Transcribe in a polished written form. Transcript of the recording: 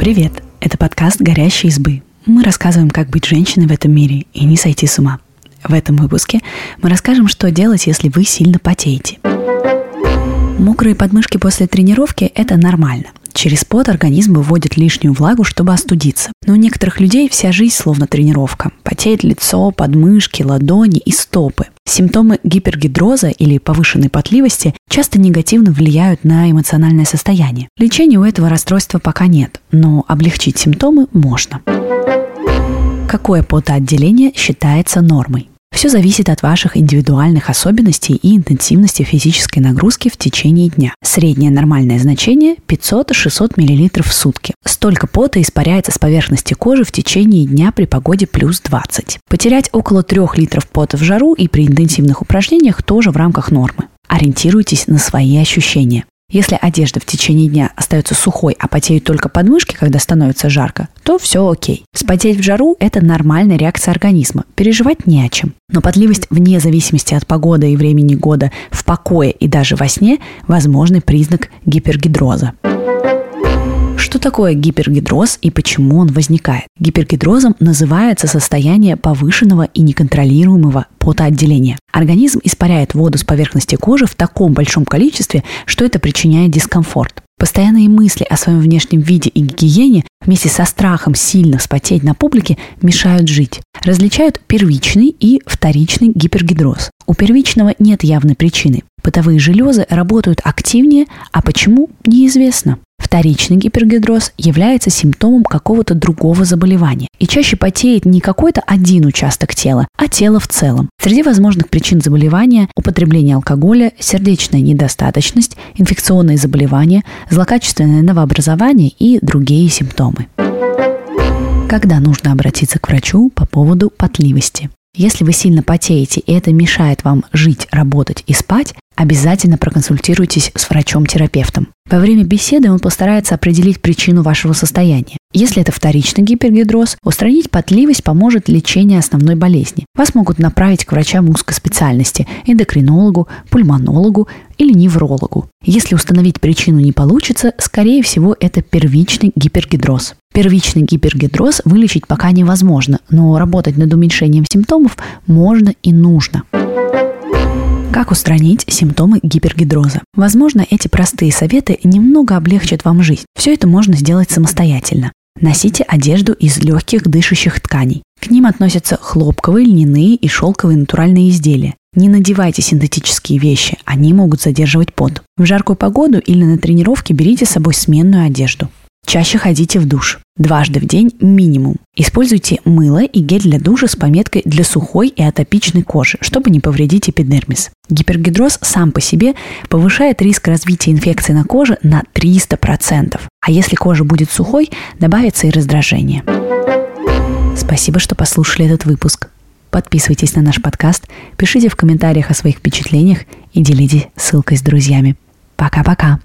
Привет! Это подкаст «Горящие избы». Мы рассказываем, как быть женщиной в этом мире и не сойти с ума. В этом выпуске мы расскажем, что делать, если вы сильно потеете. Мокрые подмышки после тренировки – это нормально. Через пот организм выводит лишнюю влагу, чтобы остудиться. Но у некоторых людей вся жизнь словно тренировка. Потеет лицо, подмышки, ладони и стопы. Симптомы гипергидроза или повышенной потливости часто негативно влияют на эмоциональное состояние. Лечения у этого расстройства пока нет, но облегчить симптомы можно. Какое потоотделение считается нормой? Все зависит от ваших индивидуальных особенностей и интенсивности физической нагрузки в течение дня. Среднее нормальное значение – 500-600 мл в сутки. Столько пота испаряется с поверхности кожи в течение дня при погоде плюс 20. Потерять около 3 литров пота в жару и при интенсивных упражнениях тоже в рамках нормы. Ориентируйтесь на свои ощущения. Если одежда в течение дня остается сухой, а потеют только подмышки, когда становится жарко, то все окей. Вспотеть в жару – это нормальная реакция организма, переживать не о чем. Но потливость вне зависимости от погоды и времени года, в покое и даже во сне – возможный признак гипергидроза. Что такое гипергидроз и почему он возникает? Гипергидрозом называется состояние повышенного и неконтролируемого потоотделения. Организм испаряет воду с поверхности кожи в таком большом количестве, что это причиняет дискомфорт. Постоянные мысли о своем внешнем виде и гигиене вместе со страхом сильно вспотеть на публике мешают жить. Различают первичный и вторичный гипергидроз. У первичного нет явной причины. Потовые железы работают активнее, а почему – неизвестно. Вторичный гипергидроз является симптомом какого-то другого заболевания и чаще потеет не какой-то один участок тела, а тело в целом. Среди возможных причин заболевания – употребление алкоголя, сердечная недостаточность, инфекционные заболевания, злокачественное новообразование и другие симптомы. Когда нужно обратиться к врачу по поводу потливости? Если вы сильно потеете и это мешает вам жить, работать и спать, обязательно проконсультируйтесь с врачом-терапевтом. Во время беседы он постарается определить причину вашего состояния. Если это вторичный гипергидроз, устранить потливость поможет лечение основной болезни. Вас могут направить к врачам узкой специальности – эндокринологу, пульмонологу или неврологу. Если установить причину не получится, скорее всего, это первичный гипергидроз. Первичный гипергидроз вылечить пока невозможно, но работать над уменьшением симптомов можно и нужно. Как устранить симптомы гипергидроза? Возможно, эти простые советы немного облегчат вам жизнь. Все это можно сделать самостоятельно. Носите одежду из легких дышащих тканей. К ним относятся хлопковые, льняные и шелковые натуральные изделия. Не надевайте синтетические вещи, они могут задерживать пот. В жаркую погоду или на тренировке берите с собой сменную одежду. Чаще ходите в душ. Дважды в день минимум. Используйте мыло и гель для душа с пометкой «для сухой и атопичной кожи», чтобы не повредить эпидермис. Гипергидроз сам по себе повышает риск развития инфекции на коже на 300%. А если кожа будет сухой, добавится и раздражение. Спасибо, что послушали этот выпуск. Подписывайтесь на наш подкаст, пишите в комментариях о своих впечатлениях и делитесь ссылкой с друзьями. Пока-пока!